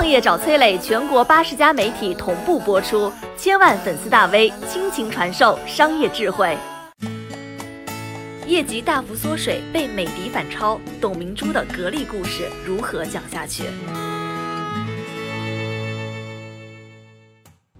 创业找崔磊全国80家媒体同步播出，千万粉丝大 V 倾情传授商业智慧。业绩大幅缩水被美的反超，董明珠的格力故事如何讲下去？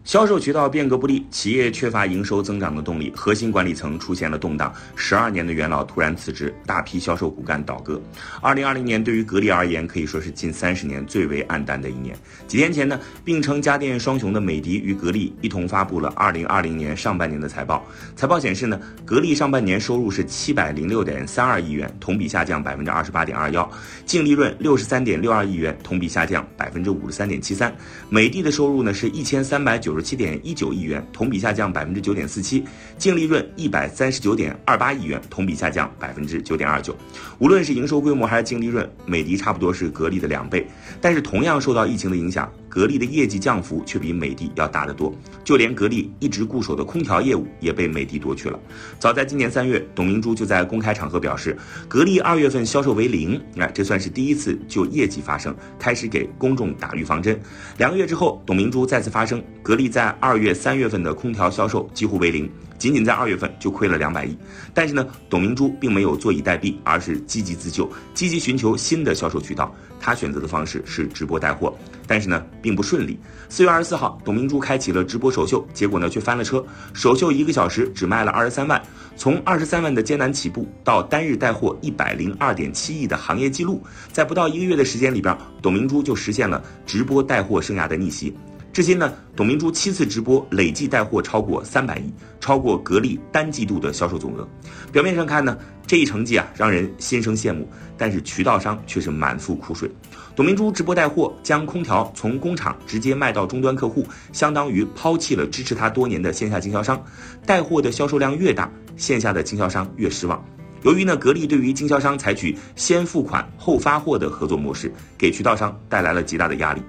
销售渠道变革不力，企业缺乏营收增长的动力，核心管理层出现了动荡。12年的元老突然辞职，大批销售骨干倒戈。2020年对于格力而言，可以说是近30年最为暗淡的一年。几天前呢，并称家电双雄的美的与格力一同发布了2020年上半年的财报。财报显示呢，格力上半年收入是706.32亿元，同比下降28.21%；净利润63.62亿元，同比下降53.73%。美的的收入呢是1397.19亿元，同比下降9.47%；净利润139.28亿元，同比下降9.29%。无论是营收规模还是净利润，美的差不多是格力的2倍。但是同样受到疫情的影响，格力的业绩降幅却比美的要大得多。就连格力一直固守的空调业务也被美的夺去了。早在今年3月，董明珠就在公开场合表示，格力2月份销售为0，这算是第一次就业绩发声，开始给公众打预防针。2个月之后，董明珠再次发声，格力在2月、3月份的空调销售几乎为0，仅仅在2月份就亏了200亿。但是呢，董明珠并没有坐以待毙，而是积极自救，积极寻求新的销售渠道。她选择的方式是直播带货，但是呢，并不顺利。4月24号，董明珠开启了直播首秀，结果呢却翻了车。首秀1个小时只卖了23万，从23万的艰难起步到单日带货102.7亿的行业记录，在不到1个月的时间里边，董明珠就实现了直播带货生涯的逆袭。至今呢，董明珠7次直播累计带货超过300亿，超过格力单季度的销售总额。表面上看呢，这一成绩让人心生羡慕，但是渠道商却是满腹苦水。董明珠直播带货，将空调从工厂直接卖到终端客户，相当于抛弃了支持她多年的线下经销商。带货的销售量越大，线下的经销商越失望。由于呢，格力对于经销商采取先付款后发货的合作模式，给渠道商带来了极大的压力。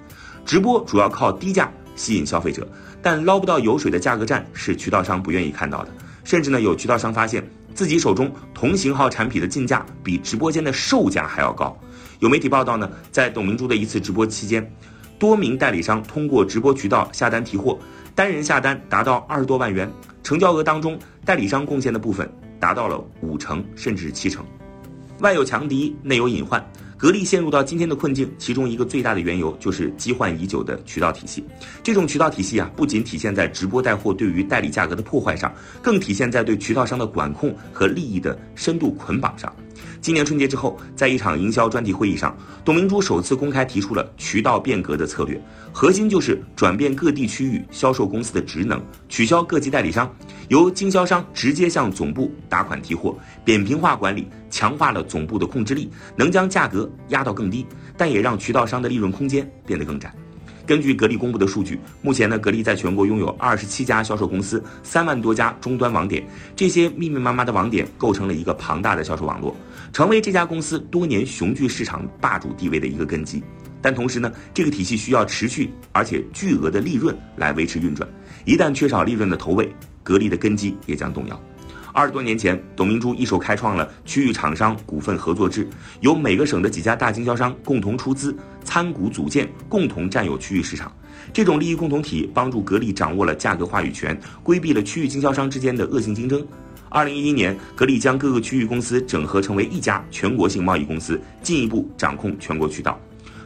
直播主要靠低价吸引消费者，但捞不到油水的价格战是渠道商不愿意看到的。甚至呢，有渠道商发现自己手中同型号产品的进价比直播间的售价还要高。有媒体报道呢，在董明珠的一次直播期间，多名代理商通过直播渠道下单提货，单人下单达到20多万元，成交额当中代理商贡献的部分达到了5成甚至7成。外有强敌，内有隐患。格力陷入到今天的困境，其中一个最大的缘由就是积患已久的渠道体系。这种渠道体系不仅体现在直播带货对于代理价格的破坏上，更体现在对渠道商的管控和利益的深度捆绑上。今年春节之后，在一场营销专题会议上，董明珠首次公开提出了渠道变革的策略，核心就是转变各地区域销售公司的职能，取消各级代理商，由经销商直接向总部打款提货，扁平化管理，强化了总部的控制力，能将价格压到更低，但也让渠道商的利润空间变得更窄。根据格力公布的数据，目前呢，格力在全国拥有27家销售公司，3万多家终端网点，这些密密麻麻的网点构成了一个庞大的销售网络，成为这家公司多年雄踞市场霸主地位的一个根基。但同时呢，这个体系需要持续而且巨额的利润来维持运转，一旦缺少利润的头位，格力的根基也将动摇。20多年前，董明珠一手开创了区域厂商股份合作制，由每个省的几家大经销商共同出资参股组建，共同占有区域市场。这种利益共同体帮助格力掌握了价格话语权，规避了区域经销商之间的恶性竞争。2011年，格力将各个区域公司整合成为一家全国性贸易公司，进一步掌控全国渠道。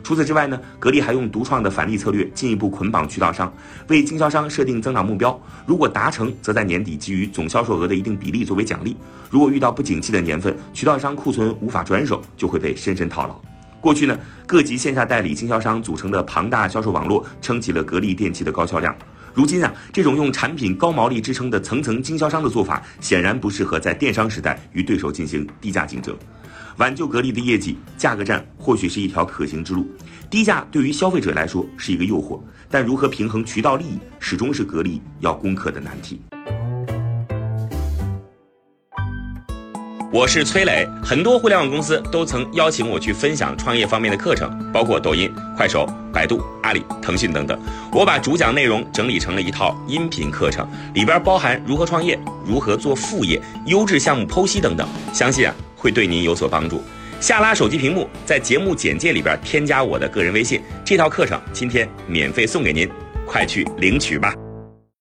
除此之外呢，格力还用独创的返利策略进一步捆绑渠道商，为经销商设定增长目标，如果达成，则在年底基于总销售额的一定比例作为奖励。如果遇到不景气的年份，渠道商库存无法转手，就会被深深套牢。过去呢，各级线下代理经销商组成的庞大销售网络撑起了格力电器的高销量。如今这种用产品高毛利支撑的层层经销商的做法，显然不适合在电商时代与对手进行低价竞争。挽救格力的业绩，价格战或许是一条可行之路。低价对于消费者来说是一个诱惑，但如何平衡渠道利益，始终是格力要攻克的难题。我是崔磊，很多互联网公司都曾邀请我去分享创业方面的课程，包括抖音、快手、百度、阿里、腾讯等等。我把主讲内容整理成了一套音频课程，里边包含如何创业、如何做副业、优质项目剖析等等，相信会对您有所帮助。下拉手机屏幕，在节目简介里边添加我的个人微信，这套课程今天免费送给您，快去领取吧。